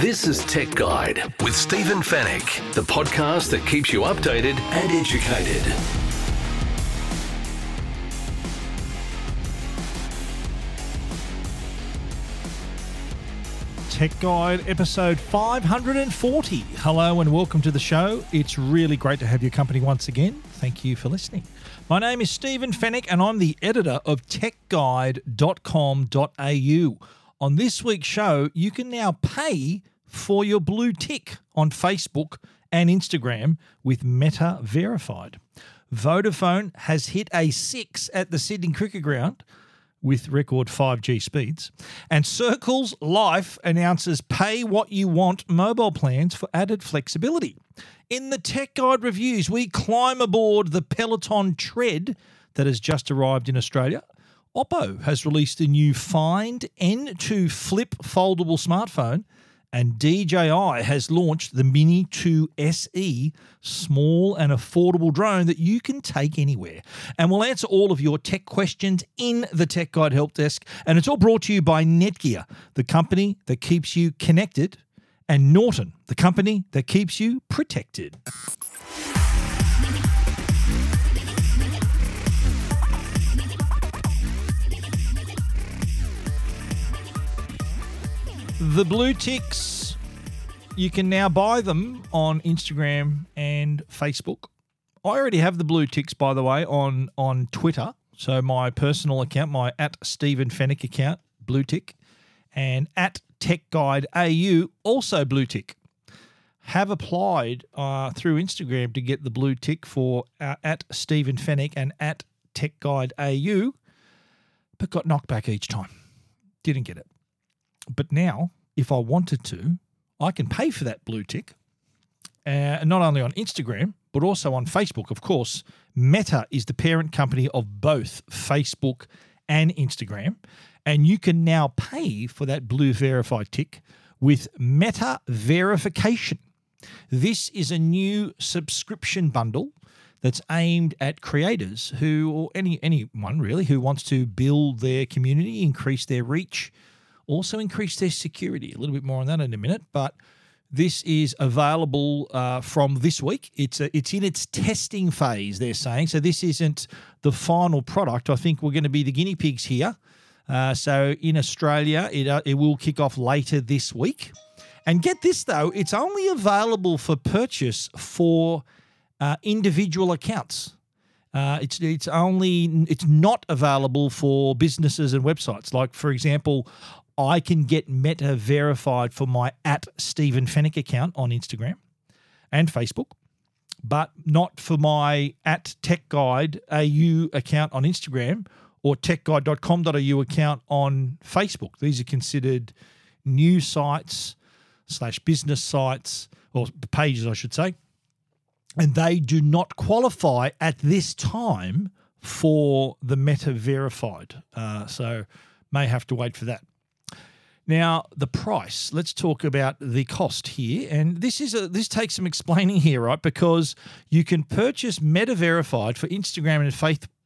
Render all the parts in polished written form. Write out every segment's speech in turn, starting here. This is Tech Guide with Stephen Fenech, the podcast that keeps you updated and educated. Tech Guide episode 540. Hello and welcome to the show. It's really great to have your company once again. Thank you for listening. My name is Stephen Fenech and I'm the editor of techguide.com.au. On this week's show, you can now pay for your blue tick on Facebook and Instagram with Meta Verified. Vodafone has hit a 6 at the Sydney Cricket Ground with record 5G speeds. And Circles Life announces pay what you want mobile plans for added flexibility. In the Tech Guide reviews, we climb aboard the Peloton Tread that has just arrived in Australia. Oppo has released the new Find N2 Flip foldable smartphone, and DJI has launched the Mini 2 SE, small and affordable drone that you can take anywhere. And we'll answer all of your tech questions in the Tech Guide Help Desk, and it's all brought to you by Netgear, the company that keeps you connected, and Norton, the company that keeps you protected. The blue ticks, you can now buy them on Instagram and Facebook. I already have the blue ticks, by the way, on Twitter. So my personal account, my at Stephen Fenech account, blue tick, and at Tech Guide AU, also blue tick, have applied through Instagram to get the blue tick for at Stephen Fenech and at Tech Guide AU, but got knocked back each time. Didn't get it. But now, if I wanted to, I can pay for that blue tick, not only on Instagram, but also on Facebook. Of course, Meta is the parent company of both Facebook and Instagram, and you can now pay for that blue verified tick with Meta Verification. This is a new subscription bundle that's aimed at creators who, or anyone really, who wants to build their community, increase their reach, also increase their security. A little bit more on that in a minute, but this is available from this week. It's in its testing phase, they're saying. So this isn't the final product. I think we're going to be the guinea pigs here. So in Australia, it will kick off later this week. And get this, though, it's only available for purchase for individual accounts. It's not available for businesses and websites. Like, for example, I can get Meta Verified for my at Stephen Fenech account on Instagram and Facebook, but not for my at Tech Guide AU account on Instagram or techguide.com.au account on Facebook. These are considered news sites / business sites, or pages, I should say, and they do not qualify at this time for the Meta Verified. So may have to wait for that. Now, the price. Let's talk about the cost here. And this takes some explaining here, right? Because you can purchase Meta Verified for Instagram and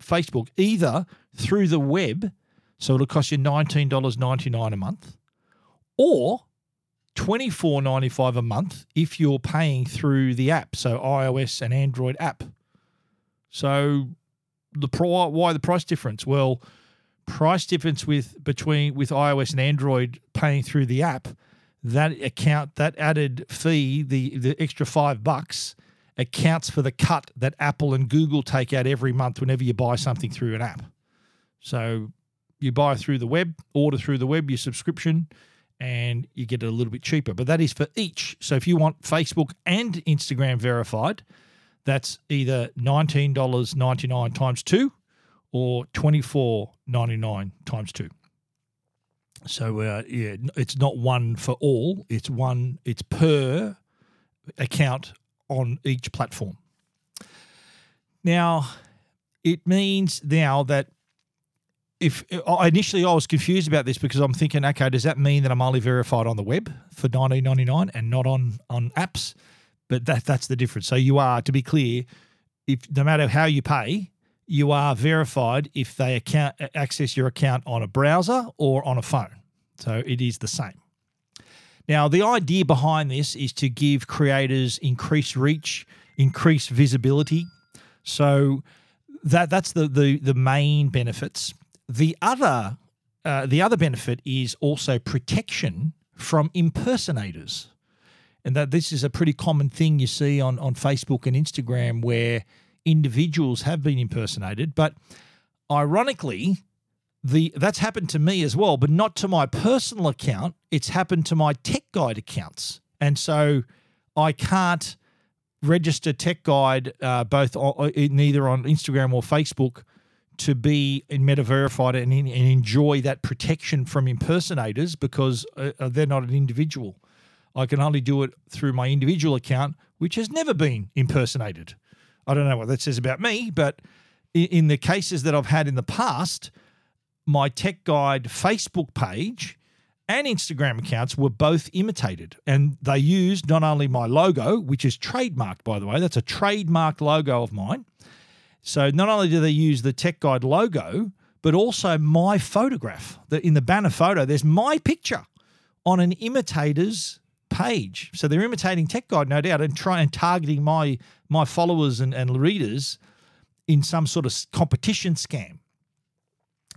Facebook either through the web, so it'll cost you $19.99 a month, or $24.95 a month if you're paying through the app, so iOS and Android app. So why the price difference? Well, price difference between iOS and Android paying through the app, that added fee, the extra $5, accounts for the cut that Apple and Google take out every month whenever you buy something through an app. So you buy through the web, order through the web, your subscription, and you get it a little bit cheaper. But that is for each. So if you want Facebook and Instagram verified, that's either $19.99 times 2 or $24.99 times 2. So, it's not one for all. It's per account on each platform. Now, it means now that Initially I was confused about this because I'm thinking, okay, does that mean that I'm only verified on the web for $19.99 and not on apps? But that's the difference. So you are, to be clear, no matter how you pay, you are verified if they access your account on a browser or on a phone. So it is the same. Now, the idea behind this is to give creators increased reach, increased visibility. So that's the main benefits. The other benefit is also protection from impersonators. And that this is a pretty common thing you see on Facebook and Instagram where individuals have been impersonated. But ironically, that's happened to me as well, but not to my personal account. It's happened to my Tech Guide accounts. And so I can't register Tech Guide both either on Instagram or Facebook to be in Meta Verified and enjoy that protection from impersonators because they're not an individual. I can only do it through my individual account, which has never been impersonated. I don't know what that says about me, but in the cases that I've had in the past, my Tech Guide Facebook page and Instagram accounts were both imitated. And they used not only my logo, which is trademarked, by the way. That's a trademarked logo of mine. So not only do they use the Tech Guide logo, but also my photograph. In the banner photo, there's my picture on an imitator's page. So they're imitating Tech Guide, no doubt, and targeting my followers and readers in some sort of competition scam.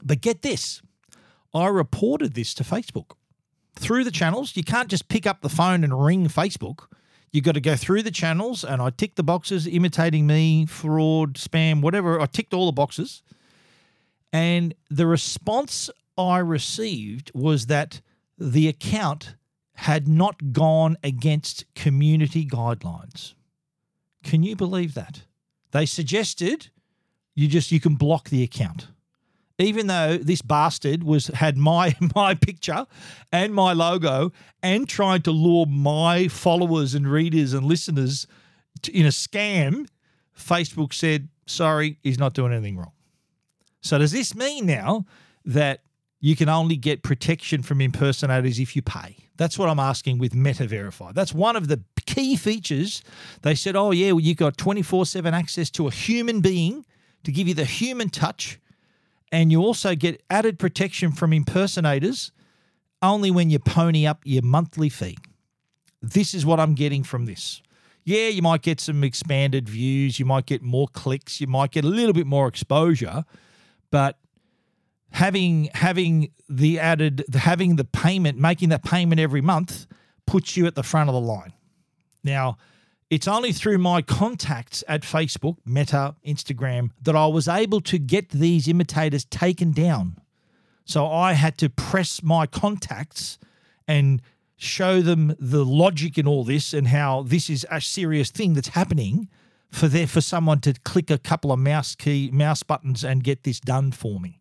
But get this, I reported this to Facebook through the channels. You can't just pick up the phone and ring Facebook. You've got to go through the channels, and I ticked the boxes, imitating me, fraud, spam, whatever. I ticked all the boxes. And the response I received was that the account had not gone against community guidelines. Can you believe that? They suggested you can block the account. Even though this bastard had my picture and my logo and tried to lure my followers and readers and listeners in a scam, Facebook said, sorry, he's not doing anything wrong. So does this mean now that you can only get protection from impersonators if you pay? That's what I'm asking with Meta Verified. That's one of the key features. They said, oh, yeah, well, you've got 24/7 access to a human being to give you the human touch. And you also get added protection from impersonators only when you pony up your monthly fee. This is what I'm getting from this. Yeah, you might get some expanded views. You might get more clicks. You might get a little bit more exposure. But having the payment, making that payment every month puts you at the front of the line. Now, it's only through my contacts at Facebook, Meta, Instagram, that I was able to get these imitators taken down. So I had to press my contacts and show them the logic in all this and how this is a serious thing that's happening for someone to click a couple of mouse buttons and get this done for me.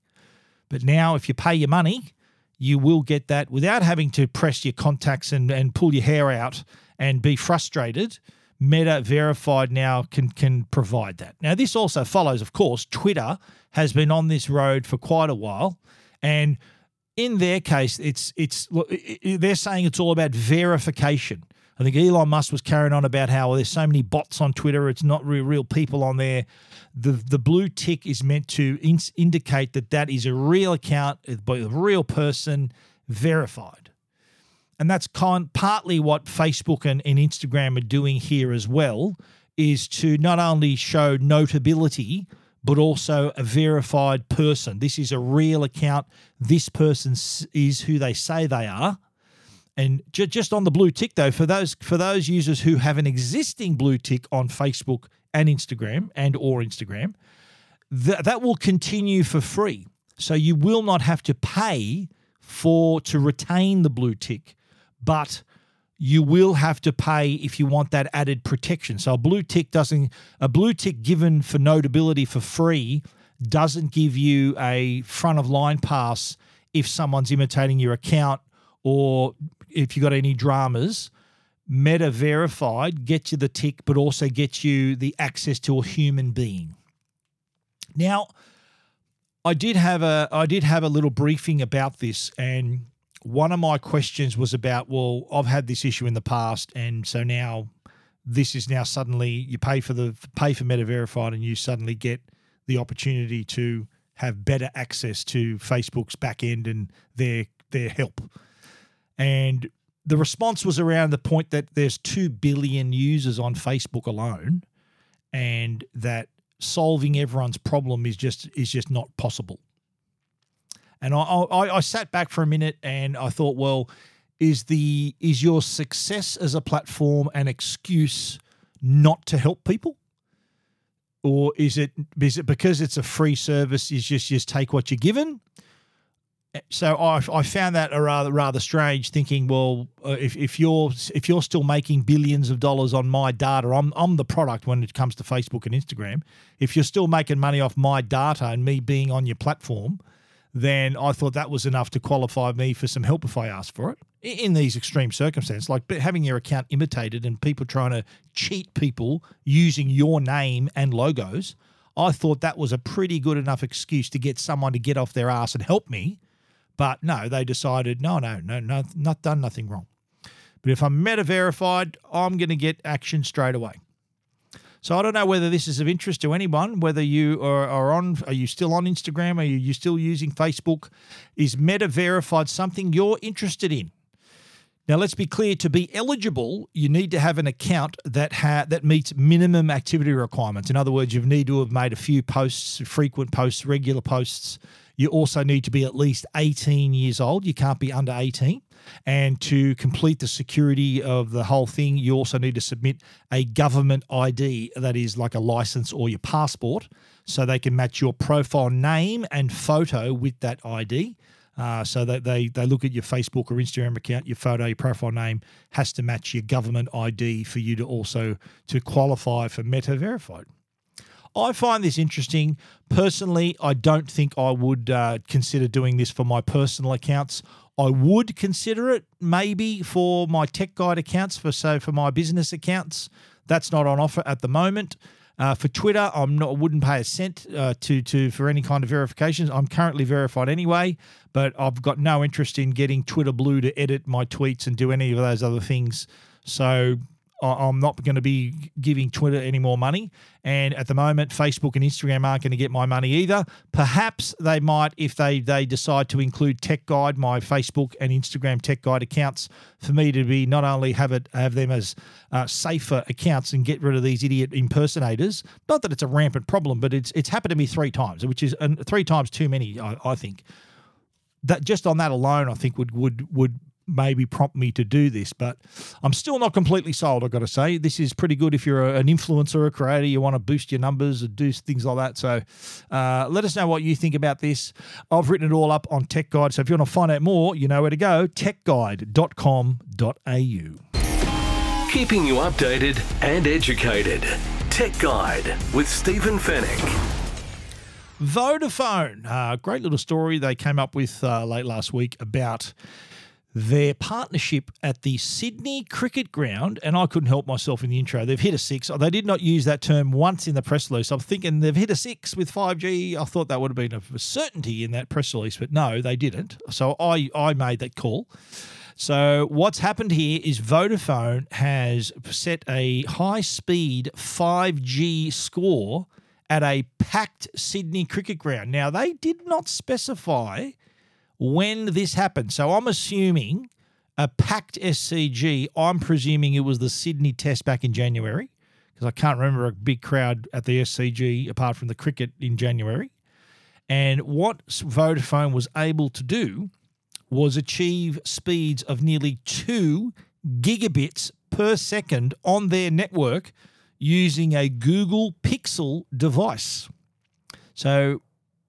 But now if you pay your money, you will get that without having to press your contacts and pull your hair out and be frustrated. Meta Verified now can provide that. Now, this also follows, of course, Twitter has been on this road for quite a while. And in their case, they're saying it's all about verification. I think Elon Musk was carrying on about how there's so many bots on Twitter, it's not real people on there. The blue tick is meant to indicate that is a real account by a real person, verified. And that's partly what Facebook and Instagram are doing here as well, is to not only show notability, but also a verified person. This is a real account. This person is who they say they are. And just on the blue tick, though, for those users who have an existing blue tick on Facebook and Instagram that will continue for free. So you will not have to pay to retain the blue tick. But you will have to pay if you want that added protection. So a blue tick given for notability for free doesn't give you a front of line pass if someone's imitating your account or if you got any dramas. Meta Verified gets you the tick, but also gets you the access to a human being. Now, I did have a little briefing about this, and one of my questions was about, well, I've had this issue in the past, and so now this is now suddenly you pay for Meta Verified and you suddenly get the opportunity to have better access to Facebook's back end and their help. And the response was around the point that there's 2 billion users on Facebook alone, and that solving everyone's problem is just not possible. And I sat back for a minute and I thought, well, is your success as a platform an excuse not to help people? Or is it because it's a free service, is just take what you're given? So I found that a rather strange, thinking, well, if you're still making billions of dollars on my data, I'm the product when it comes to Facebook and Instagram. If you're still making money off my data and me being on your platform, then I thought that was enough to qualify me for some help if I asked for it in these extreme circumstances, like having your account imitated and people trying to cheat people using your name and logos. I thought that was a pretty good enough excuse to get someone to get off their ass and help me. But no, they decided, no, not done nothing wrong. But if I'm Meta Verified, I'm going to get action straight away. So I don't know whether this is of interest to anyone, whether you are you still on Instagram? Are you still using Facebook? Is Meta Verified something you're interested in? Now, let's be clear. To be eligible, you need to have an account that meets minimum activity requirements. In other words, you need to have made a few posts, frequent posts, regular posts. You also need to be at least 18 years old. You can't be under 18. And to complete the security of the whole thing, you also need to submit a government ID that is like a license or your passport, so they can match your profile name and photo with that ID. So that they look at your Facebook or Instagram account, your photo, your profile name has to match your government ID for you to also to qualify for Meta Verified. I find this interesting. Personally, I don't think I would consider doing this for my personal accounts. I would consider it maybe for my tech guide accounts, for my business accounts. That's not on offer at the moment. For Twitter, I wouldn't pay a cent for any kind of verifications. I'm currently verified anyway, but I've got no interest in getting Twitter Blue to edit my tweets and do any of those other things. So I'm not going to be giving Twitter any more money. And at the moment, Facebook and Instagram aren't going to get my money either. Perhaps they might if they decide to include Tech Guide, my Facebook and Instagram Tech Guide accounts, for me to be not only have them as safer accounts and get rid of these idiot impersonators. Not that it's a rampant problem, but it's happened to me 3 times, which is 3 times too many, I think. That just on that alone, I think would maybe prompt me to do this, but I'm still not completely sold, I've got to say. This is pretty good if you're an influencer or a creator, you want to boost your numbers and do things like that. So let us know what you think about this. I've written it all up on Tech Guide, so if you want to find out more, you know where to go, techguide.com.au. Keeping you updated and educated. Tech Guide with Stephen Fenech. Vodafone, great little story they came up with late last week about their partnership at the Sydney Cricket Ground, and I couldn't help myself in the intro. They've hit a 6. They did not use that term once in the press release. I'm thinking they've hit a 6 with 5G. I thought that would have been a certainty in that press release, but no, they didn't. So I made that call. So what's happened here is Vodafone has set a high-speed 5G score at a packed Sydney Cricket Ground. Now, they did not specify when this happened. So I'm assuming a packed SCG, I'm presuming it was the Sydney Test back in January, because I can't remember a big crowd at the SCG apart from the cricket in January. And what Vodafone was able to do was achieve speeds of nearly 2 gigabits per second on their network using a Google Pixel device. So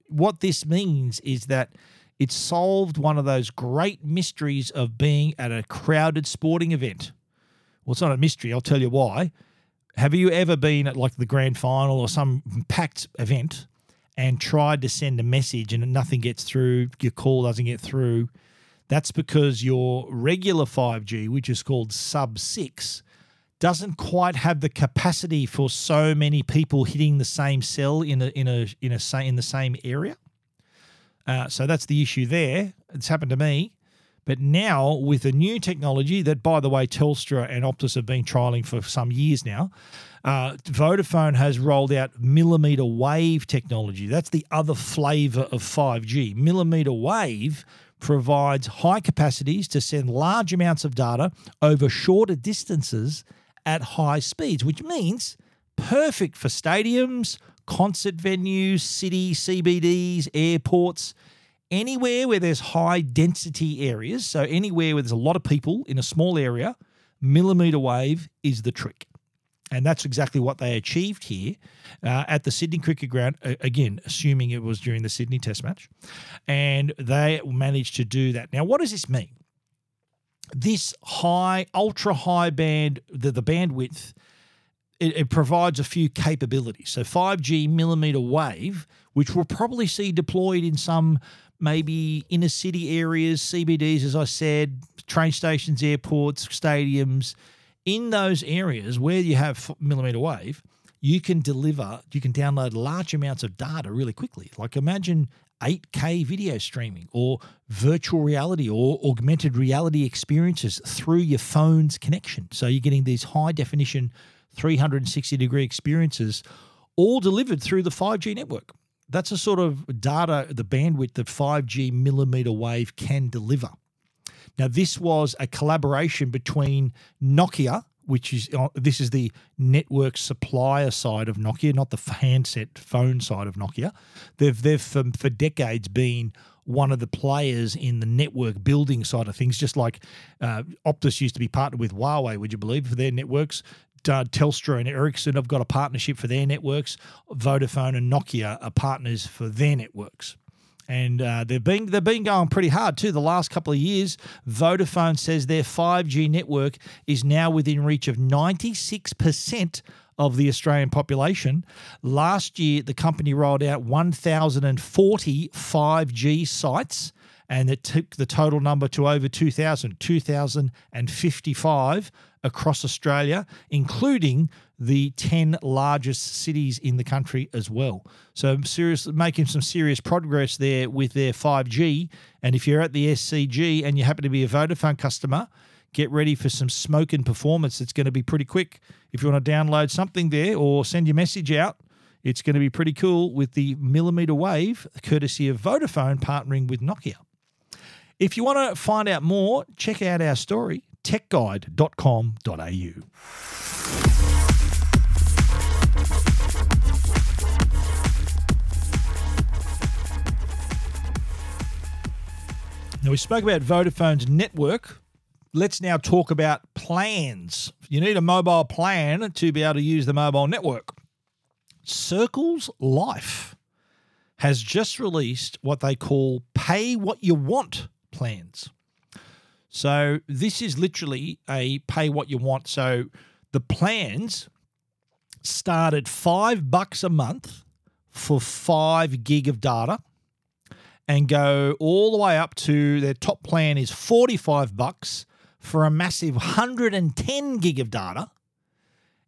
what this means is that it solved one of those great mysteries of being at a crowded sporting event. Well, it's not a mystery. I'll tell you why. Have you ever been at like the grand final or some packed event and tried to send a message and nothing gets through, your call doesn't get through? That's because your regular 5G, which is called sub-6, doesn't quite have the capacity for so many people hitting the same cell in the same area. So that's the issue there. It's happened to me. But now with a new technology that, by the way, Telstra and Optus have been trialling for some years now, Vodafone has rolled out millimetre wave technology. That's the other flavour of 5G. Millimetre wave provides high capacities to send large amounts of data over shorter distances at high speeds, which means perfect for stadiums, concert venues, cities, CBDs, airports, anywhere where there's high density areas. So anywhere where there's a lot of people in a small area, millimeter wave is the trick. And that's exactly what they achieved here at the Sydney Cricket Ground, again, assuming it was during the Sydney Test match. And they managed to do that. Now, what does this mean? This high, ultra-high band, the bandwidth, it provides a few capabilities. So 5G millimeter wave, which we'll probably see deployed in some maybe inner city areas, CBDs, as I said, train stations, airports, stadiums. In those areas where you have millimeter wave, you can download large amounts of data really quickly. Like imagine 8K video streaming or virtual reality or augmented reality experiences through your phone's connection. So you're getting these high definition 360-degree experiences all delivered through the 5G network. That's the sort of data, the bandwidth that 5G millimeter wave can deliver. Now, this was a collaboration between Nokia, this is the network supplier side of Nokia, not the handset phone side of Nokia. They've for decades been one of the players in the network building side of things, just like Optus used to be partnered with Huawei, would you believe, for their networks. Telstra and Ericsson have got a partnership for their networks. Vodafone and Nokia are partners for their networks. And they've been going pretty hard too. The last couple of years, Vodafone says their 5G network is now within reach of 96% of the Australian population. Last year, the company rolled out 1,040 5G sites, and it took the total number to over 2,055 across Australia, including the 10 largest cities in the country as well. So making some serious progress there with their 5G. And if you're at the SCG and you happen to be a Vodafone customer, get ready for some smoke and performance. It's going to be pretty quick. If you want to download something there or send your message out, it's going to be pretty cool with the millimeter wave, courtesy of Vodafone partnering with Nokia. If you want to find out more, check out our story, techguide.com.au. Now, we spoke about Vodafone's network. Let's now talk about plans. You need a mobile plan to be able to use the mobile network. Circles Life has just released what they call pay what you want plans. So this is literally a pay what you want. So the plans start at $5 a month for 5 gig of data, and go all the way up to their top plan is $45 for a massive 110 gig of data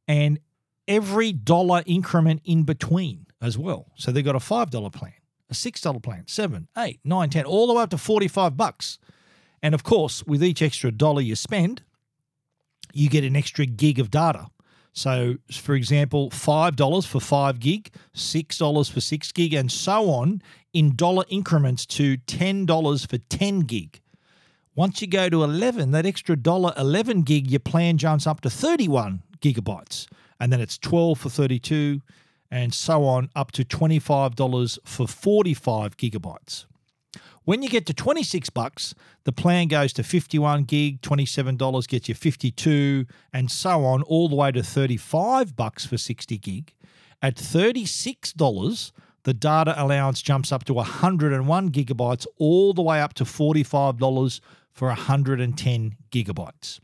and every dollar increment in between as well. So they've got a $5 plan, a $6 plan, 7, 8, 9, 10, all the way up to $45. And of course, with each extra dollar you spend, you get an extra gig of data. So for example, $5 for 5 gig, $6 for 6 gig, and so on in dollar increments to $10 for 10 gig. Once you go to 11, that extra $11 gig, your plan jumps up to 31 gigabytes. And then it's 12 for 32 and so on up to $25 for 45 gigabytes. When you get to $26, the plan goes to 51 gig, $27 gets you 52, and so on, all the way to $35 for 60 gig. At $36, the data allowance jumps up to 101 gigabytes, all the way up to $45 for 110 gigabytes.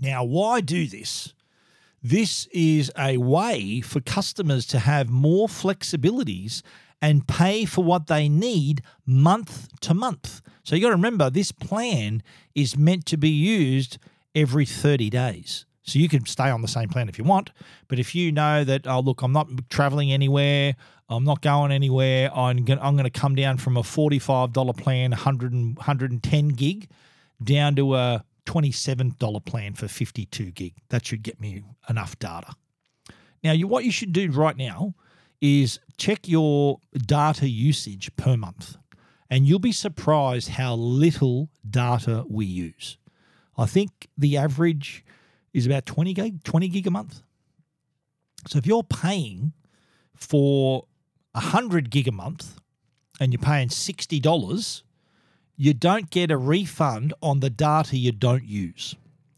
Now, why do this? This is a way for customers to have more flexibilities and pay for what they need month to month. So you got to remember, this plan is meant to be used every 30 days. So you can stay on the same plan if you want, but if you know that, oh, look, I'm not traveling anywhere, I'm not going anywhere, I'm going to come down from a $45 plan, 110 gig, down to a $27 plan for 52 gig. That should get me enough data. Now, what you should do right now is check your data usage per month And you'll be surprised how little data we use. I think the average is about 20 gig a month. So if you're paying for 100 gig a month and you're paying $60, you don't get a refund on the data you don't use.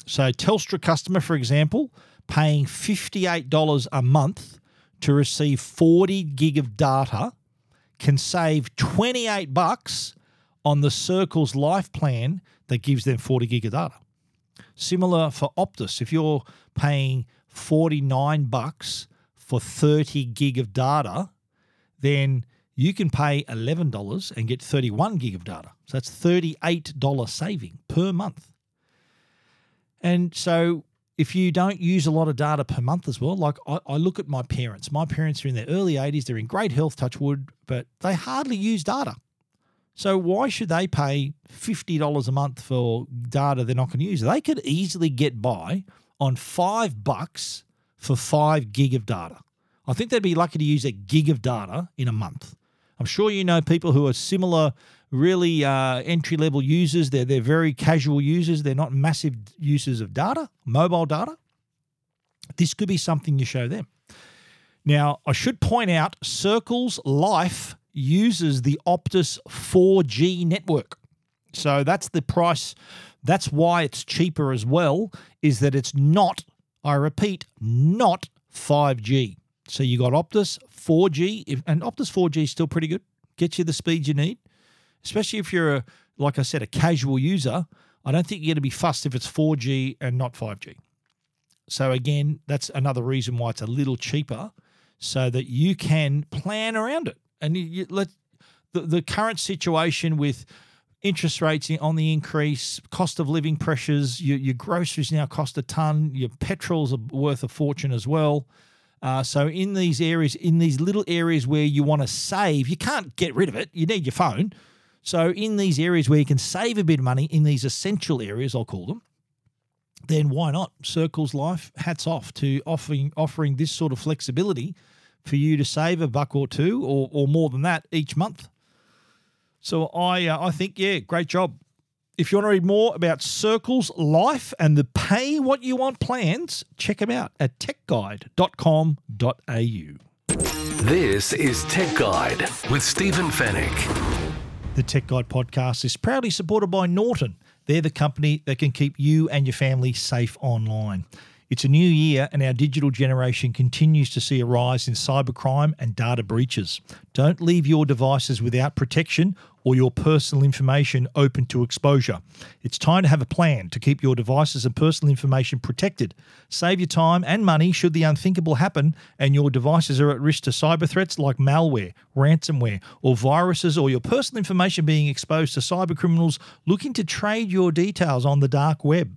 So Telstra customer, for example, paying $58 a month to receive 40 gig of data can save $28 on the Circles Life plan that gives them 40 gig of data. Similar for Optus. If you're paying $49 for 30 gig of data, then you can pay $11 and get 31 gig of data. So that's $38 saving per month. And so if you don't use a lot of data per month as well, like I look at my parents. My parents are in their early 80s. They're in great health, touch wood, but they hardly use data. So why should they pay $50 a month for data they're not going to use? They could easily get by on $5 for 5 gig of data. I think they'd be lucky to use a gig of data in a month. I'm sure you know people who are similar, really entry-level users. They're very casual users. They're not massive users of data, mobile data. This could be something you show them. Now, I should point out Circles Life uses the Optus 4G network. So that's the price. That's why it's cheaper as well, is that it's not, I repeat, not 5G. So you got Optus 4G, and Optus 4G is still pretty good. Gets you the speed you need, especially if you're, like I said, a casual user. I don't think you're going to be fussed if it's 4G and not 5G. So again, that's another reason why it's a little cheaper, so that you can plan around it. And the current situation with interest rates on the increase, cost of living pressures, your groceries now cost a ton, your petrol's worth a fortune as well. So in these areas, in these little areas where you want to save, you can't get rid of it. You need your phone. So in these areas where you can save a bit of money, in these essential areas, I'll call them, then why not? Circles Life, hats off to offering this sort of flexibility for you to save $1 or $2 or more than that each month. So I think, yeah, great job. If you want to read more about Circles Life and the pay what you want plans, check them out at techguide.com.au. This is Tech Guide with Stephen Fenech. The Tech Guide podcast is proudly supported by Norton. They're the company that can keep you and your family safe online. It's a new year and our digital generation continues to see a rise in cybercrime and data breaches. Don't leave your devices without protection or your personal information open to exposure. It's time to have a plan to keep your devices and personal information protected. Save your time and money should the unthinkable happen and your devices are at risk to cyber threats like malware, ransomware, or viruses, or your personal information being exposed to cyber criminals looking to trade your details on the dark web.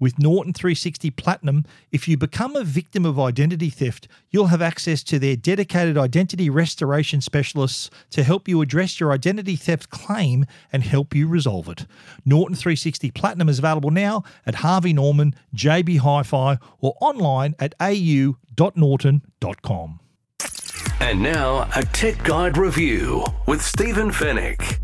With Norton 360 Platinum, if you become a victim of identity theft, you'll have access to their dedicated identity restoration specialists to help you address your identity theft claim and help you resolve it. Norton 360 Platinum is available now at Harvey Norman, JB Hi-Fi, or online at au.norton.com. And now, a Tech Guide review with Stephen Fenech.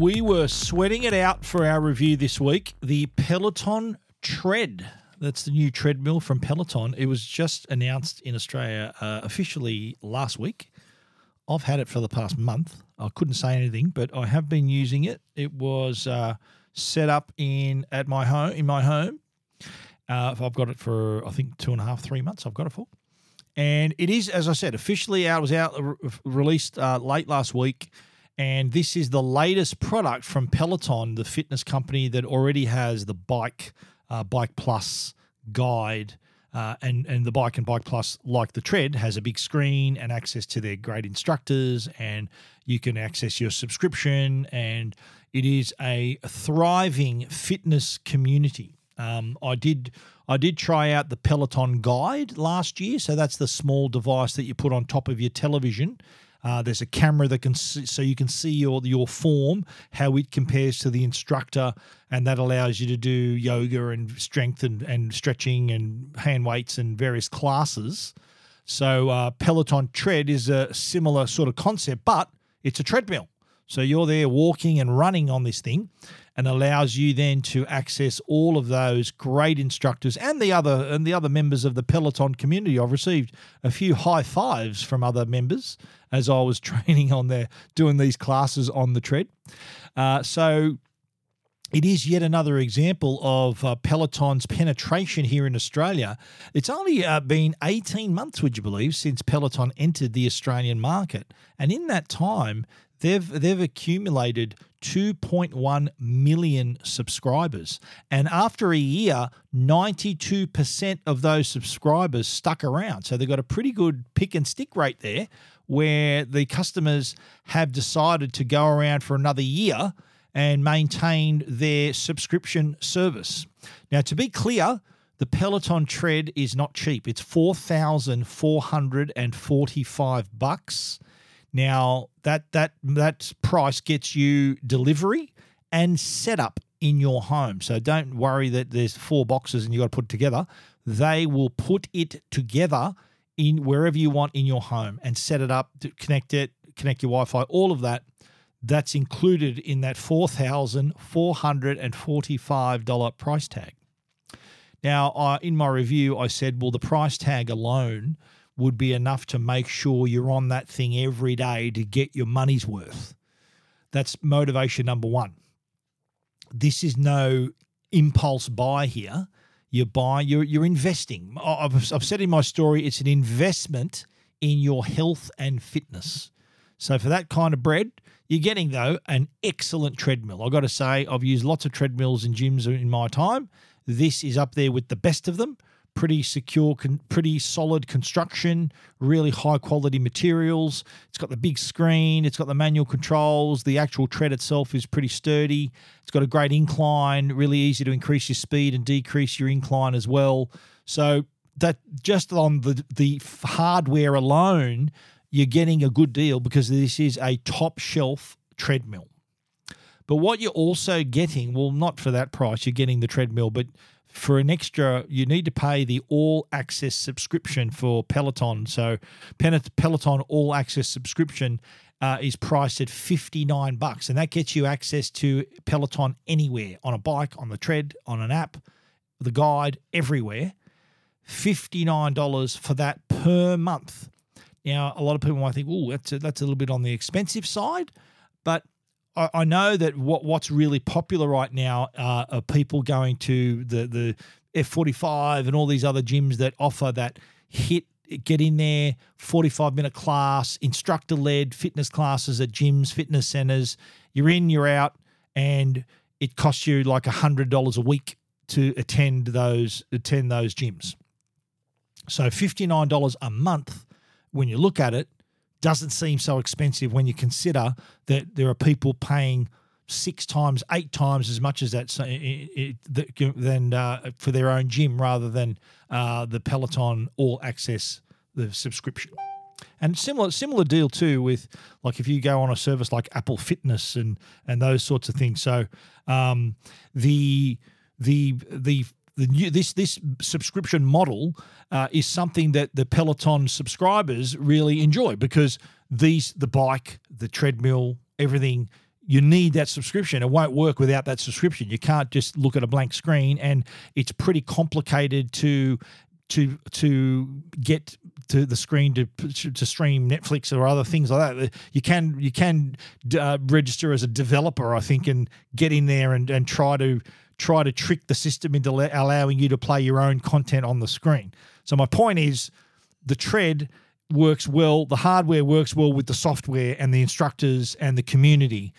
We were sweating it out for our review this week. The Peloton Tread, that's the new treadmill from Peloton. It was just announced in Australia officially last week. I've had it for the past month. I couldn't say anything, but I have been using it. It was set up at my home. I've got it for, I think, 2.5, 3 months. I've got it for. And it is, as I said, officially out. It was released late last week. And this is the latest product from Peloton, the fitness company that already has the Bike Plus Guide, and the Bike and Bike Plus, like the Tread, has a big screen and access to their great instructors, and you can access your subscription, and it is a thriving fitness community. I did try out the Peloton Guide last year. So that's the small device that you put on top of your television. There's a camera that can see, so you can see your form, how it compares to the instructor, and that allows you to do yoga and strength and stretching and hand weights and various classes. So Peloton Tread is a similar sort of concept, but it's a treadmill. So you're there walking and running on this thing, and allows you then to access all of those great instructors and the other members of the Peloton community. I've received a few high fives from other members as I was training on there, doing these classes on the tread. So it is yet another example of Peloton's penetration here in Australia. It's only been 18 months, would you believe, since Peloton entered the Australian market. And in that time, they've accumulated 2.1 million subscribers. And after a year, 92% of those subscribers stuck around. So they've got a pretty good pick and stick rate there, where the customers have decided to go around for another year and maintain their subscription service. Now, to be clear, the Peloton Tread is not cheap. It's $4,445. Now, that price gets you delivery and setup in your home. So don't worry that there's four boxes and you've got to put it together. They will put it together in wherever you want in your home and set it up, connect it, connect your Wi-Fi, all of that. That's included in that $4,445 price tag. Now, in my review, I said, well, the price tag alone would be enough to make sure you're on that thing every day to get your money's worth. That's motivation number one. This is no impulse buy here. You're investing. I've said in my story, it's an investment in your health and fitness. So for that kind of bread, you're getting, though, an excellent treadmill. I've got to say, I've used lots of treadmills in gyms in my time. This is up there with the best of them. Pretty secure, pretty solid construction, really high-quality materials. It's got the big screen. It's got the manual controls. The actual tread itself is pretty sturdy. It's got a great incline, really easy to increase your speed and decrease your incline as well. So that just on the hardware alone, you're getting a good deal because this is a top-shelf treadmill. But what you're also getting, well, not for that price, you're getting the treadmill, but for an extra, you need to pay the all-access subscription for Peloton. So Peloton all-access subscription is priced at $59, and that gets you access to Peloton anywhere, on a bike, on the tread, on an app, the guide, everywhere. $59 for that per month. Now, a lot of people might think, oh, that's a little bit on the expensive side, but I know that what's really popular right now are people going to the F45 and all these other gyms that offer that hit, get in there, 45-minute class, instructor-led fitness classes at gyms, fitness centers. You're in, you're out, and it costs you like $100 a week to attend those gyms. So $59 a month, when you look at it, doesn't seem so expensive when you consider that there are people paying 6 times, 8 times as much as that than for their own gym, rather than the Peloton All Access, the subscription. And similar deal too with, like, if you go on a service like Apple Fitness and those sorts of things. So this subscription model is something that the Peloton subscribers really enjoy, because the bike, the treadmill, everything, you need that subscription. It won't work without that subscription. You can't just look at a blank screen, and it's pretty complicated to get to the screen to stream Netflix or other things like that. You can register as a developer, I think, and get in there and try to trick the system into allowing you to play your own content on the screen. So my point is, the tread works well, the hardware works well with the software and the instructors and the community.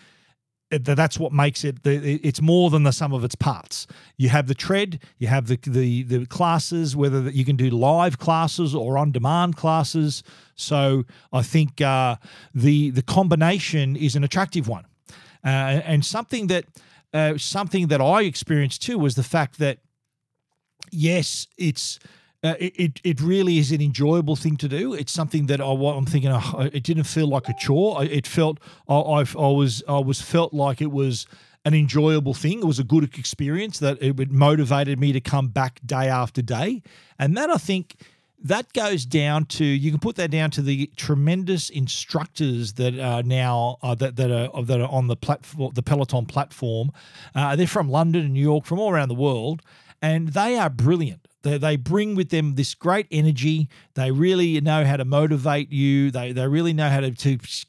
That's what makes it, it's more than the sum of its parts. You have the tread, you have the classes, whether you can do live classes or on-demand classes. So I think the combination is an attractive one. And something that I experienced too was the fact that yes, it's it really is an enjoyable thing to do. It's something that I'm thinking. It didn't feel like a chore. It felt like it was an enjoyable thing. It was a good experience that it motivated me to come back day after day, and that I think. That goes down to, you can put that down to the tremendous instructors that are now that are on the platform, the Peloton platform. They're from London and New York, from all around the world, and they are brilliant. They bring with them this great energy. They really know how to motivate you. They really know how to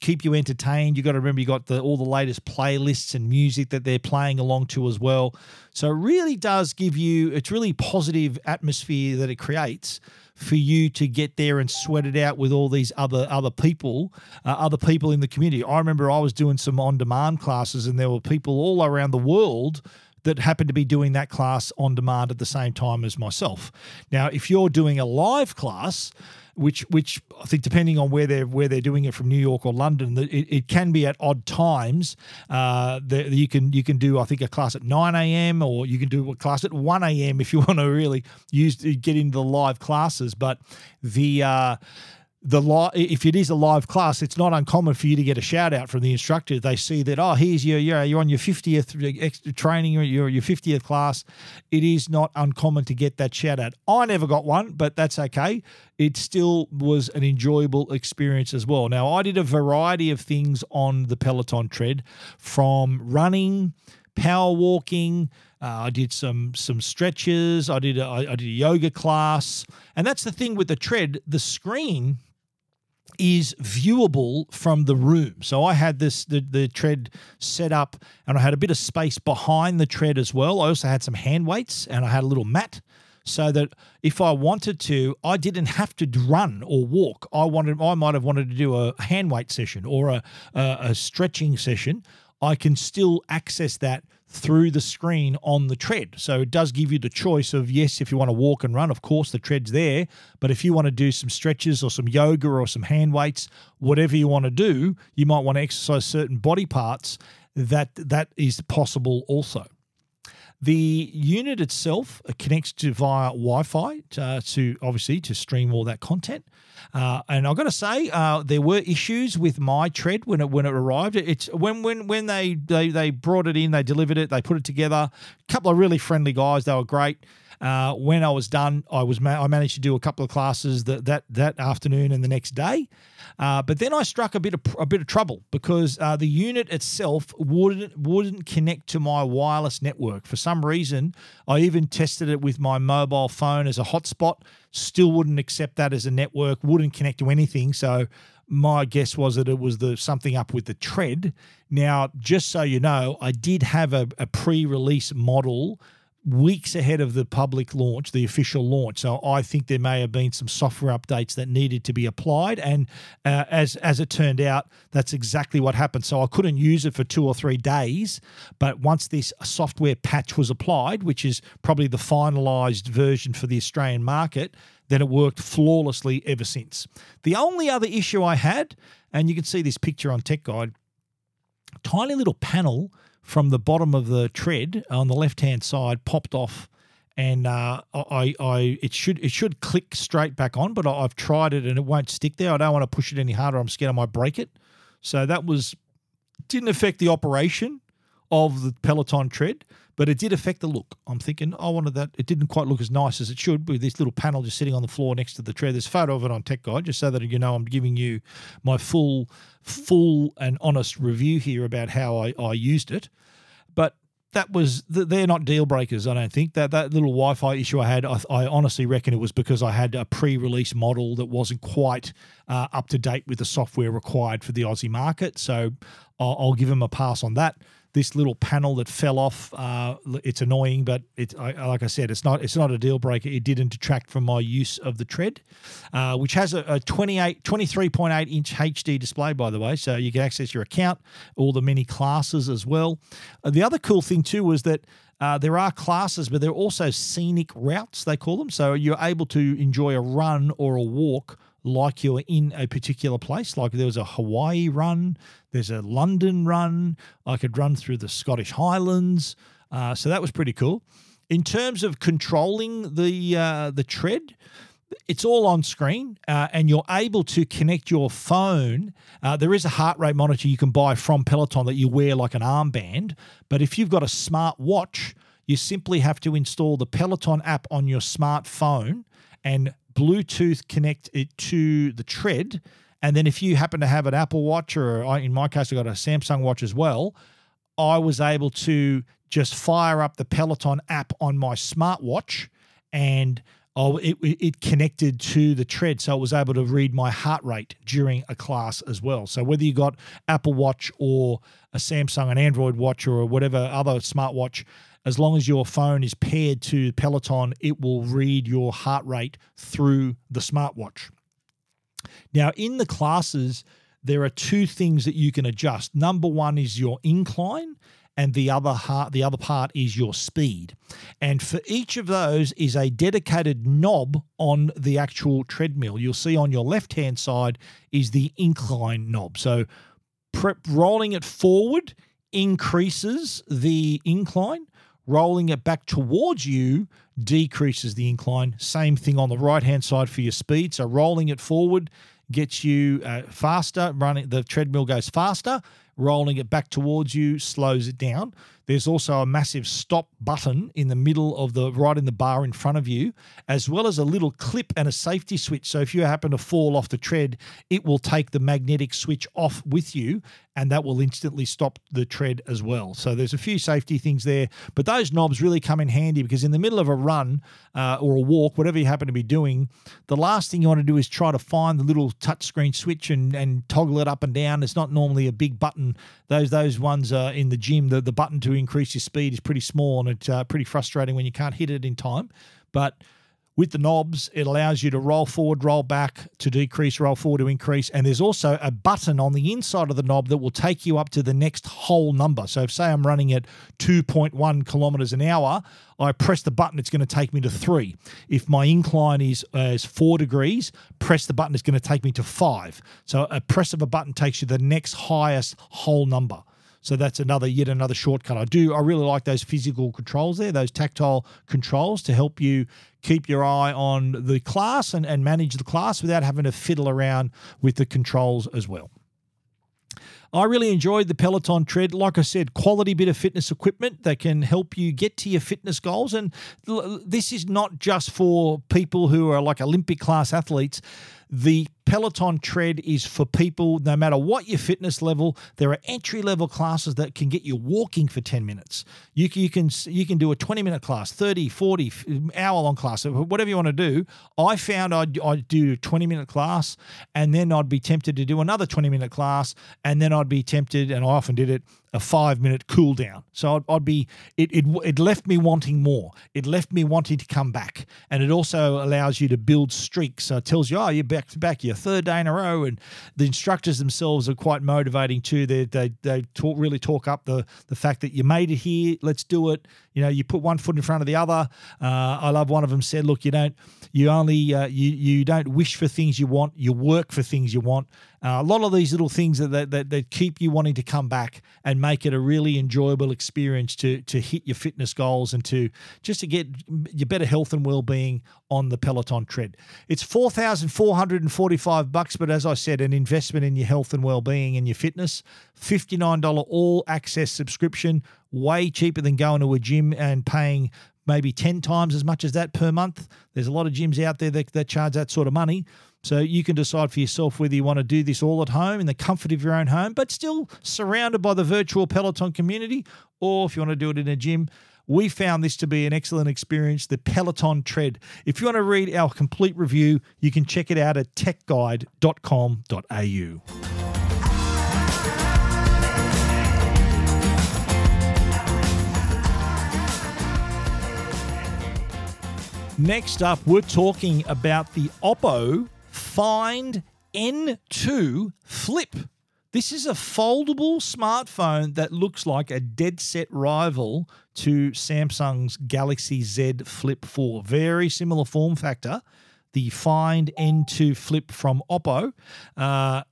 keep you entertained. You got to remember you got all the latest playlists and music that they're playing along to as well. So it really does give you, it's really positive atmosphere that it creates for you to get there and sweat it out with all these other people in the community. I remember I was doing some on-demand classes, and there were people all around the world that happened to be doing that class on demand at the same time as myself. Now, if you're doing a live class, which I think depending on where they're doing it from New York or London, it can be at odd times. You can do, I think, a class at 9 a.m. or you can do a class at 1 a.m. if you want to really get into the live classes. But if it is a live class, it's not uncommon for you to get a shout out from the instructor. They see that, oh, here's you're on your 50th extra training or your 50th class. It is not uncommon to get that shout out. I never got one, but that's okay. It still was an enjoyable experience as well. Now, I did a variety of things on the Peloton Tread, from running, power walking. I did some stretches. I did a yoga class, and that's the thing with the Tread. The screen is viewable from the room. So I had the Tread set up, and I had a bit of space behind the Tread as well. I also had some hand weights, and I had a little mat so that if I wanted to, I didn't have to run or walk. I might have wanted to do a hand weight session or a stretching session. I can still access that through the screen on the Tread. So it does give you the choice of, yes, if you want to walk and run, of course, the Tread's there. But if you want to do some stretches or some yoga or some hand weights, whatever you want to do, you might want to exercise certain body parts, that is possible also. The unit itself connects via Wi-Fi to stream all that content. And I've got to say, there were issues with my Tread when it arrived. It's when they brought it in, they delivered it, they put it together. A couple of really friendly guys, they were great. When I was done, I managed to do a couple of classes that afternoon and the next day. But then I struck a bit of trouble because the unit itself wouldn't connect to my wireless network. For some reason, I even tested it with my mobile phone as a hotspot. Still wouldn't accept that as a network, wouldn't connect to anything. So my guess was that it was something up with the Tread. Now, just so you know, I did have a pre-release model weeks ahead of the public launch, the official launch. So I think there may have been some software updates that needed to be applied. And as it turned out, that's exactly what happened. So I couldn't use it for 2 or 3 days. But once this software patch was applied, which is probably the finalized version for the Australian market, then it worked flawlessly ever since. The only other issue I had, and you can see this picture on Tech Guide, tiny little panel from the bottom of the Tread on the left-hand side popped off, and it should click straight back on, but I've tried it and it won't stick there. I don't want to push it any harder. I'm scared I might break it. So that didn't affect the operation of the Peloton Tread, but it did affect the look. I'm thinking I wanted that. It didn't quite look as nice as it should with this little panel just sitting on the floor next to the Tread. There's a photo of it on Tech Guide, just so that you know I'm giving you my full and honest review here about how I used it. But that was, they're not deal breakers, I don't think. That little Wi-Fi issue I had, I honestly reckon it was because I had a pre-release model that wasn't quite up to date with the software required for the Aussie market. So I'll give them a pass on that. This little panel that fell off, it's annoying, but like I said, it's not a deal breaker. It didn't detract from my use of the Tread, which has a 23.8-inch HD display, by the way, so you can access your account, all the mini classes as well. The other cool thing, too, was that there are classes, but there are also scenic routes, they call them, so you're able to enjoy a run or a walk like you're in a particular place. Like there was a Hawaii run, there's a London run, I could run through the Scottish Highlands. So that was pretty cool. In terms of controlling the Tread, it's all on screen, and you're able to connect your phone. There is a heart rate monitor you can buy from Peloton that you wear like an armband, but if you've got a smart watch, you simply have to install the Peloton app on your smartphone and Bluetooth connect it to the Tread. And then if you happen to have an Apple Watch, or in my case, I've got a Samsung watch as well, I was able to just fire up the Peloton app on my smartwatch, and it connected to the Tread, so it was able to read my heart rate during a class as well. So whether you got Apple Watch or a Samsung, an Android watch, or whatever other smartwatch, as long as your phone is paired to Peloton, it will read your heart rate through the smartwatch. Now, in the classes, there are two things that you can adjust. Number one is your incline, and the other part is your speed. And for each of those is a dedicated knob on the actual treadmill. You'll see on your left-hand side is the incline knob. So rolling it forward increases the incline. Rolling it back towards you decreases the incline. Same thing on the right-hand side for your speed. So rolling it forward gets you faster. The treadmill goes faster. Rolling it back towards you slows it down. There's also a massive stop button in the middle of right in the bar in front of you, as well as a little clip and a safety switch. So if you happen to fall off the tread, it will take the magnetic switch off with you, and that will instantly stop the tread as well. So there's a few safety things there, but those knobs really come in handy because in the middle of a run or a walk, whatever you happen to be doing, the last thing you want to do is try to find the little touchscreen switch and toggle it up and down. It's not normally a big button. Those ones in the gym, the button to increase your speed is pretty small, and it's pretty frustrating when you can't hit it in time. But with the knobs, it allows you to roll forward, roll back, to decrease, roll forward, to increase. And there's also a button on the inside of the knob that will take you up to the next whole number. So if, say, I'm running at 2.1 kilometers an hour, I press the button, it's going to take me to 3. If my incline is 4 degrees, press the button, it's going to take me to 5. So a press of a button takes you to the next highest whole number. So that's yet another shortcut. I really like those physical controls there, those tactile controls to help you keep your eye on the class and manage the class without having to fiddle around with the controls as well. I really enjoyed the Peloton Tread. Like I said, quality bit of fitness equipment that can help you get to your fitness goals. And this is not just for people who are like Olympic class athletes. The Peloton Tread is for people, no matter what your fitness level. There are entry-level classes that can get you walking for 10 minutes. You can do a 20-minute class, 30, 40, hour-long class, whatever you want to do. I found I'd do a 20-minute class, and then I'd be tempted to do another 20-minute class, and then I'd be tempted, and I often did it, a 5-minute cool down. So it left me wanting more. It left me wanting to come back. And it also allows you to build streaks. So it tells you, you're back to back, your third day in a row. And the instructors themselves are quite motivating too. They really talk up the fact that you made it here. Let's do it. You know, you put one foot in front of the other. I love one of them said, look, you don't wish for things you want, you work for things you want. A lot of these little things that keep you wanting to come back and make it a really enjoyable experience to hit your fitness goals and to get your better health and well-being on the Peloton Tread. It's $4,445, but as I said, an investment in your health and well-being and your fitness. $59 all-access subscription, way cheaper than going to a gym and paying maybe 10 times as much as that per month. There's a lot of gyms out there that charge that sort of money. So you can decide for yourself whether you want to do this all at home in the comfort of your own home, but still surrounded by the virtual Peloton community, or if you want to do it in a gym. We found this to be an excellent experience, the Peloton Tread. If you want to read our complete review, you can check it out at techguide.com.au. Next up, we're talking about the Oppo Find N2 Flip. This is a foldable smartphone that looks like a dead-set rival to Samsung's Galaxy Z Flip 4. Very similar form factor. The Find N2 Flip from Oppo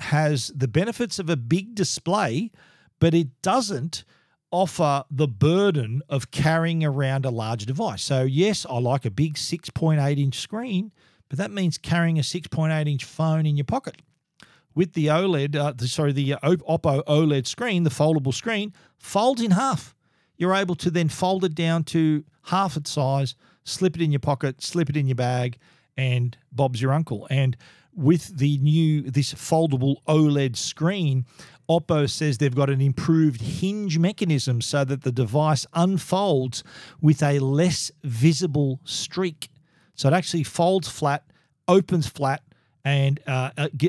has the benefits of a big display, but it doesn't offer the burden of carrying around a large device. So yes, I like a big 6.8 inch screen, but that means carrying a 6.8 inch phone in your pocket. With the Oppo OLED screen, the foldable screen, folds in half. You're able to then fold it down to half its size, slip it in your pocket, slip it in your bag, and Bob's your uncle. And with the this foldable OLED screen, Oppo says they've got an improved hinge mechanism so that the device unfolds with a less visible streak. So it actually folds flat, opens flat, and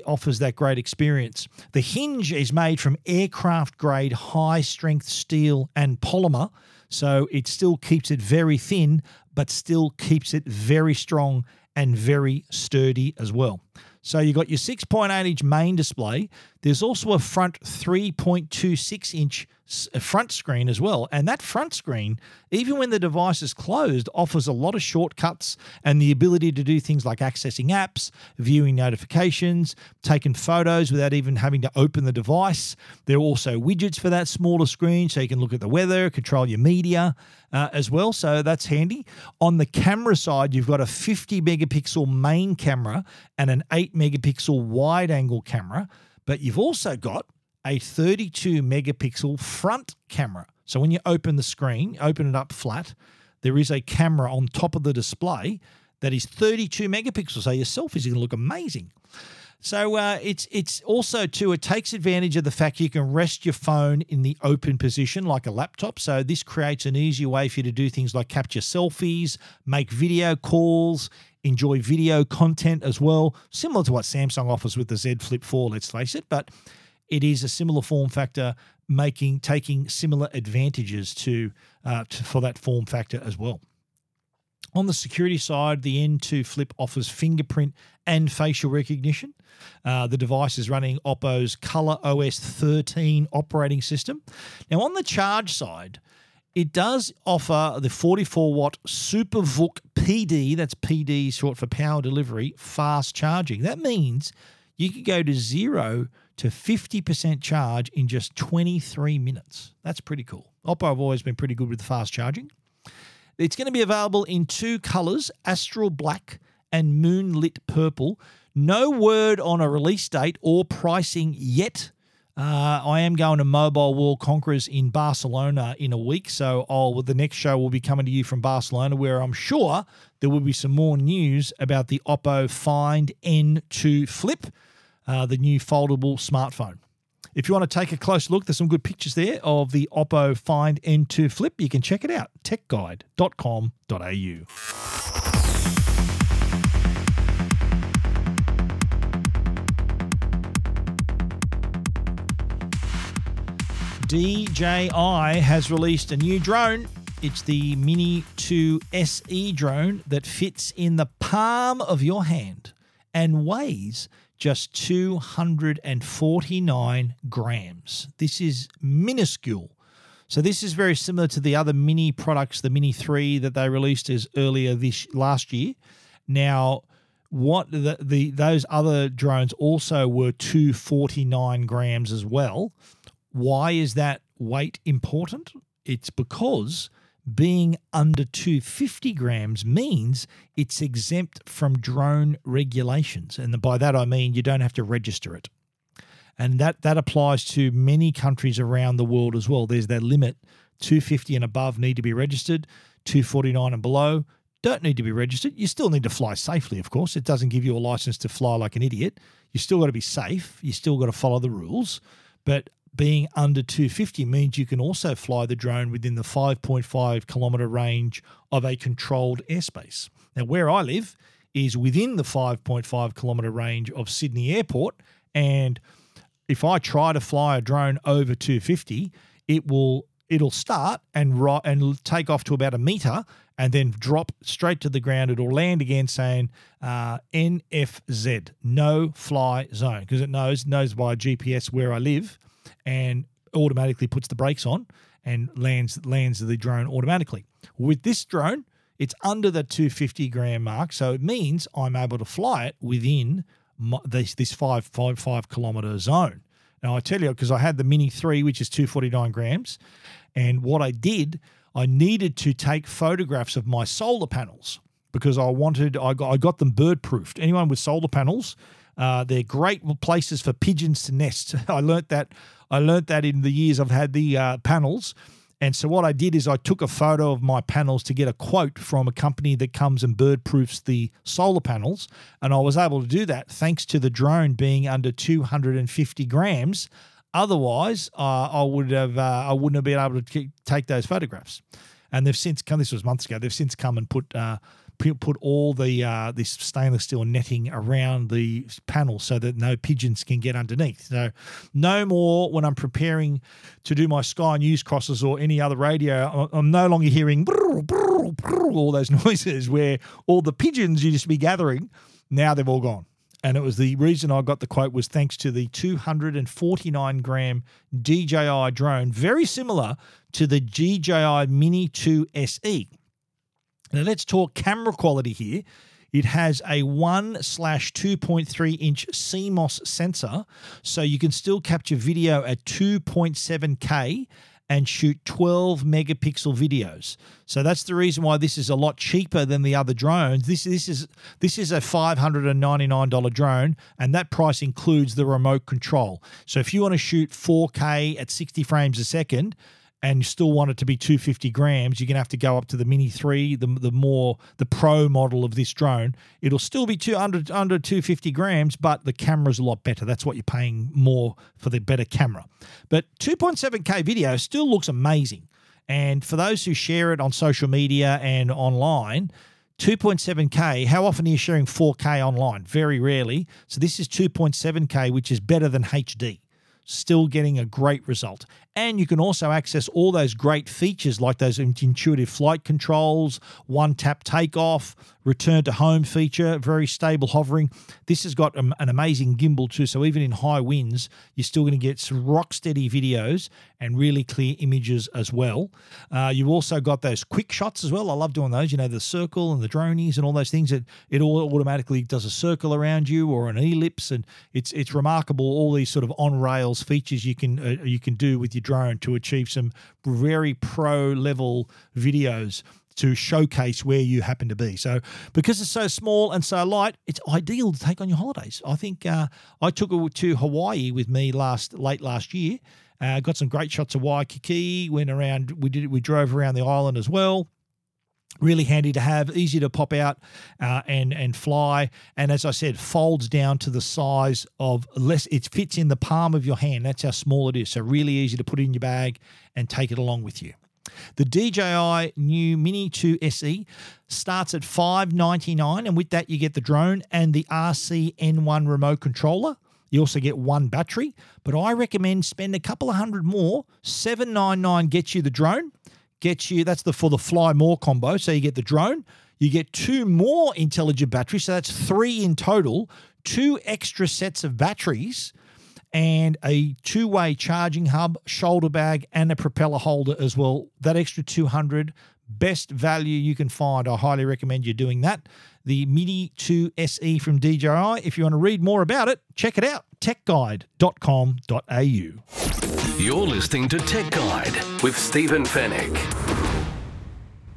offers that great experience. The hinge is made from aircraft-grade high-strength steel and polymer, so it still keeps it very thin, but still keeps it very strong and very sturdy as well. So you've got your 6.8-inch main display. There's also a front 3.26-inch front screen as well. And that front screen, even when the device is closed, offers a lot of shortcuts and the ability to do things like accessing apps, viewing notifications, taking photos without even having to open the device. There are also widgets for that smaller screen, so you can look at the weather, control your media as well. So that's handy. On the camera side, you've got a 50-megapixel main camera and an 8-megapixel wide-angle camera, but you've also got a 32-megapixel front camera. So when you open the screen, open it up flat, there is a camera on top of the display that is 32 megapixels. So your selfies are going to look amazing. So it's also, too, it takes advantage of the fact you can rest your phone in the open position like a laptop. So this creates an easy way for you to do things like capture selfies, make video calls, enjoy video content as well, similar to what Samsung offers with the Z Flip 4, let's face it, but it is a similar form factor, taking similar advantages for that form factor as well. On the security side, the N2 Flip offers fingerprint and facial recognition. The device is running Oppo's Color OS 13 operating system. Now, on the charge side, it does offer the 44-watt SuperVOOC PD, that's PD short for power delivery, fast charging. That means you could go to 0 to 50% charge in just 23 minutes. That's pretty cool. Oppo have always been pretty good with the fast charging. It's going to be available in two colors, Astral Black and Moonlit Purple. No word on a release date or pricing yet. I am going to Mobile World Congress in Barcelona in a week, so the next show will be coming to you from Barcelona, where I'm sure there will be some more news about the Oppo Find N2 Flip, the new foldable smartphone. If you want to take a close look, there's some good pictures there of the Oppo Find N2 Flip. You can check it out, techguide.com.au. DJI has released a new drone. It's the Mini 2 SE drone that fits in the palm of your hand and weighs just 249 grams. This is minuscule. So this is very similar to the other Mini products, the Mini 3 that they released as earlier last year. Now, what those other drones also were 249 grams as well. Why is that weight important? It's because being under 250 grams means it's exempt from drone regulations. And by that I mean you don't have to register it. And that applies to many countries around the world as well. There's that limit. 250 and above need to be registered. 249 and below don't need to be registered. You still need to fly safely, of course. It doesn't give you a license to fly like an idiot. You still got to be safe. You still got to follow the rules. But being under 250 means you can also fly the drone within the 5.5-kilometre range of a controlled airspace. Now, where I live is within the 5.5-kilometre range of Sydney Airport, and if I try to fly a drone over 250, it'll start and take off to about a metre and then drop straight to the ground. It'll land again saying NFZ, no fly zone, because it knows by GPS where I live, and automatically puts the brakes on and lands the drone automatically. With this drone, it's under the 250-gram mark, so it means I'm able to fly it within this 5.5-kilometre zone. Now, I tell you, because I had the Mini 3, which is 249 grams, And what I did, I needed to take photographs of my solar panels because I got them bird-proofed. Anyone with solar panels, they're great places for pigeons to nest. I learnt that in the years I've had the panels. And so what I did is I took a photo of my panels to get a quote from a company that comes and bird-proofs the solar panels, and I was able to do that thanks to the drone being under 250 grams. Otherwise, I wouldn't have been able to take those photographs. And they've since come. This was months ago. They've since come and put all this stainless steel netting around the panel so that no pigeons can get underneath. So no more when I'm preparing to do my Sky News crosses or any other radio, I'm no longer hearing brrr, brrr, brrr, all those noises where all the pigeons used to be gathering. Now they've all gone. And it was the reason I got the quote was thanks to the 249-gram DJI drone, very similar to the DJI Mini 2 SE. Now, let's talk camera quality here. It has a 1/2.3-inch CMOS sensor, so you can still capture video at 2.7K and shoot 12-megapixel videos. So that's the reason why this is a lot cheaper than the other drones. This is a $599 drone, and that price includes the remote control. So if you want to shoot 4K at 60 frames a second, and you still want it to be 250 grams, you're going to have to go up to the Mini 3, the pro model of this drone. It'll still be under 250 grams, but the camera's a lot better. That's what you're paying more for, the better camera. But 2.7K video still looks amazing. And for those who share it on social media and online, 2.7K, how often are you sharing 4K online? Very rarely. So this is 2.7K, which is better than HD. Still getting a great result. And you can also access all those great features like those intuitive flight controls, one-tap takeoff, return to home feature, very stable hovering. This has got an amazing gimbal too, so even in high winds, you're still going to get some rock-steady videos and really clear images as well. You've also got those quick shots as well. I love doing those, the circle and the dronies and all those things. It all automatically does a circle around you or an ellipse, and it's remarkable all these sort of on-rails features you can do with your drone to achieve some very pro level videos to showcase where you happen to be. So because it's so small and so light, it's ideal to take on your holidays. I think I took it to Hawaii with me late last year. Got some great shots of Waikiki. Went around. We drove around the island as well. Really handy to have, easy to pop out and fly. And as I said, folds down to the size of less. It fits in the palm of your hand. That's how small it is. So really easy to put in your bag and take it along with you. The DJI new Mini 2 SE starts at $599, and with that you get the drone and the RCN1 remote controller. You also get one battery, but I recommend spend a couple of hundred more. $799 gets you the drone. That's for the fly more combo. So you get the drone, you get two more intelligent batteries. So that's three in total, two extra sets of batteries and a two-way charging hub, shoulder bag, and a propeller holder as well. That extra $200, best value you can find. I highly recommend you doing that. The Mini 2 SE from DJI. If you want to read more about it, check it out. techguide.com.au. You're listening to Tech Guide with Stephen Fenech.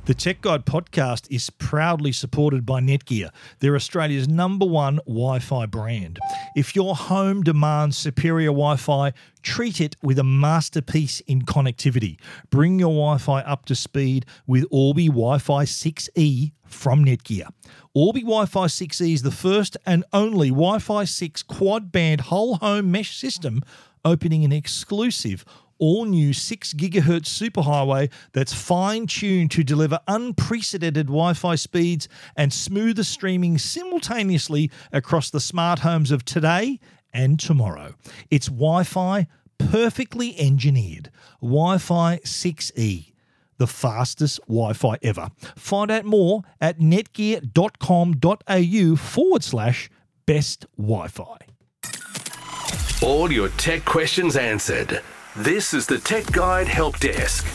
The Tech Guide podcast is proudly supported by Netgear. They're Australia's #1 Wi-Fi brand. If your home demands superior Wi-Fi, treat it with a masterpiece in connectivity. Bring your Wi-Fi up to speed with Orbi Wi-Fi 6E from Netgear. Orbi Wi-Fi 6E is the first and only Wi-Fi 6 quad-band whole home mesh system, opening an exclusive all-new 6 gigahertz superhighway that's fine-tuned to deliver unprecedented Wi-Fi speeds and smoother streaming simultaneously across the smart homes of today and tomorrow. It's Wi-Fi perfectly engineered. Wi-Fi 6E, the fastest Wi-Fi ever. Find out more at netgear.com.au /best Wi-Fi. All your tech questions answered. This is the Tech Guide Help Desk.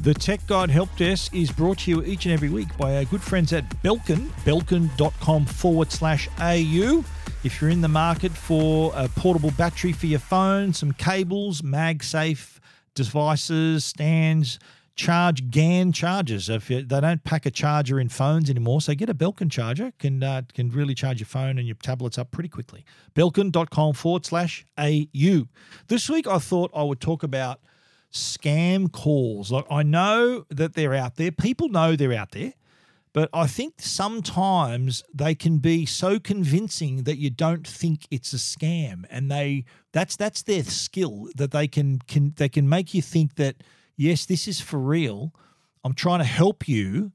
The Tech Guide Help Desk is brought to you each and every week by our good friends at Belkin, belkin.com/au. If you're in the market for a portable battery for your phone, some cables, MagSafe devices, stands, charge GAN chargers. If you, they don't pack a charger in phones anymore, so get a Belkin charger. Can really charge your phone and your tablets up pretty quickly. Belkin.com/AU. This week I thought I would talk about scam calls. Like, I know that they're out there. People know they're out there. But I think sometimes they can be so convincing that you don't think it's a scam, and that's their skill, that they can make you think that, yes, this is for real. I'm trying to help you,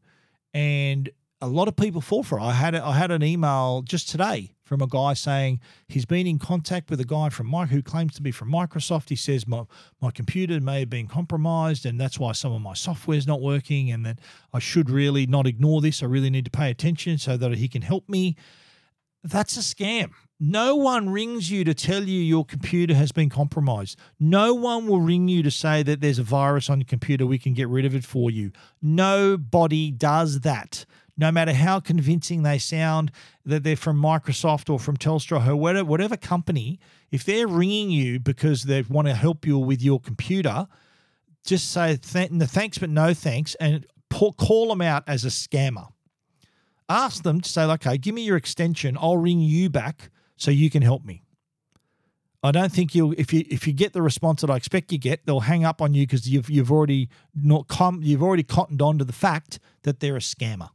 and a lot of people fall for it. I had an email just today from a guy saying he's been in contact with a guy from Mike who claims to be from Microsoft. He says my computer may have been compromised, and that's why some of my software is not working, and that I should really not ignore this. I really need to pay attention so that he can help me. That's a scam. No one rings you to tell you your computer has been compromised. No one will ring you to say that there's a virus on your computer, we can get rid of it for you. Nobody does that. No matter how convincing they sound, that they're from Microsoft or from Telstra or whatever company, if they're ringing you because they want to help you with your computer, just say thanks but no thanks, and call them out as a scammer. Ask them to say, okay, give me your extension. I'll ring you back so you can help me. I don't think if you get the response that I expect you get, they'll hang up on you because you've already cottoned on to the fact that they're a scammer.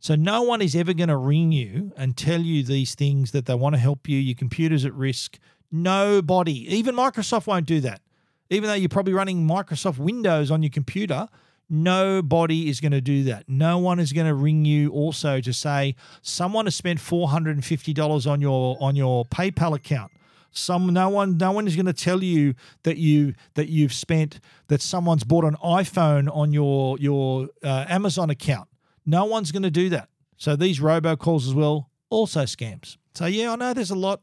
So no one is ever going to ring you and tell you these things that they want to help you. Your computer's at risk. Nobody, even Microsoft won't do that. Even though you're probably running Microsoft Windows on your computer, nobody is going to do that. No one is going to ring you also to say someone has spent $450 on your PayPal account. No one is going to tell you that someone's bought an iPhone on your Amazon account. No one's going to do that. So these robocalls as well, also scams. So yeah, I know there's a lot.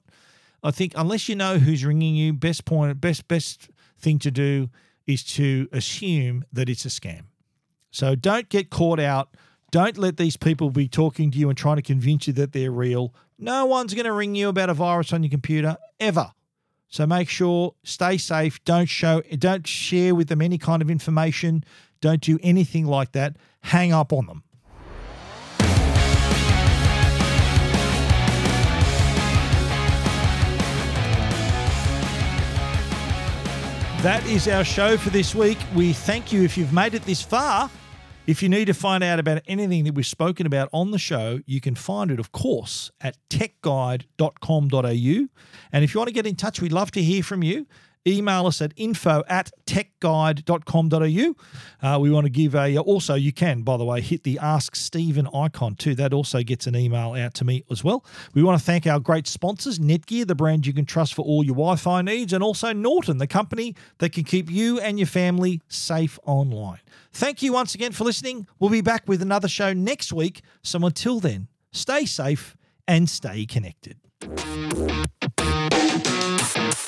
I think unless you know who's ringing you, best thing to do is to assume that it's a scam. So don't get caught out. Don't let these people be talking to you and trying to convince you that they're real. No one's going to ring you about a virus on your computer ever. So make sure, stay safe. Don't share with them any kind of information. Don't do anything like that. Hang up on them. That is our show for this week. We thank you if you've made it this far. If you need to find out about anything that we've spoken about on the show, you can find it, of course, at techguide.com.au. And if you want to get in touch, we'd love to hear from you. Email us at info@techguide.com.au. We want to give also you can, by the way, hit the Ask Stephen icon too. That also gets an email out to me as well. We want to thank our great sponsors, Netgear, the brand you can trust for all your Wi-Fi needs, and also Norton, the company that can keep you and your family safe online. Thank you once again for listening. We'll be back with another show next week. So until then, stay safe and stay connected.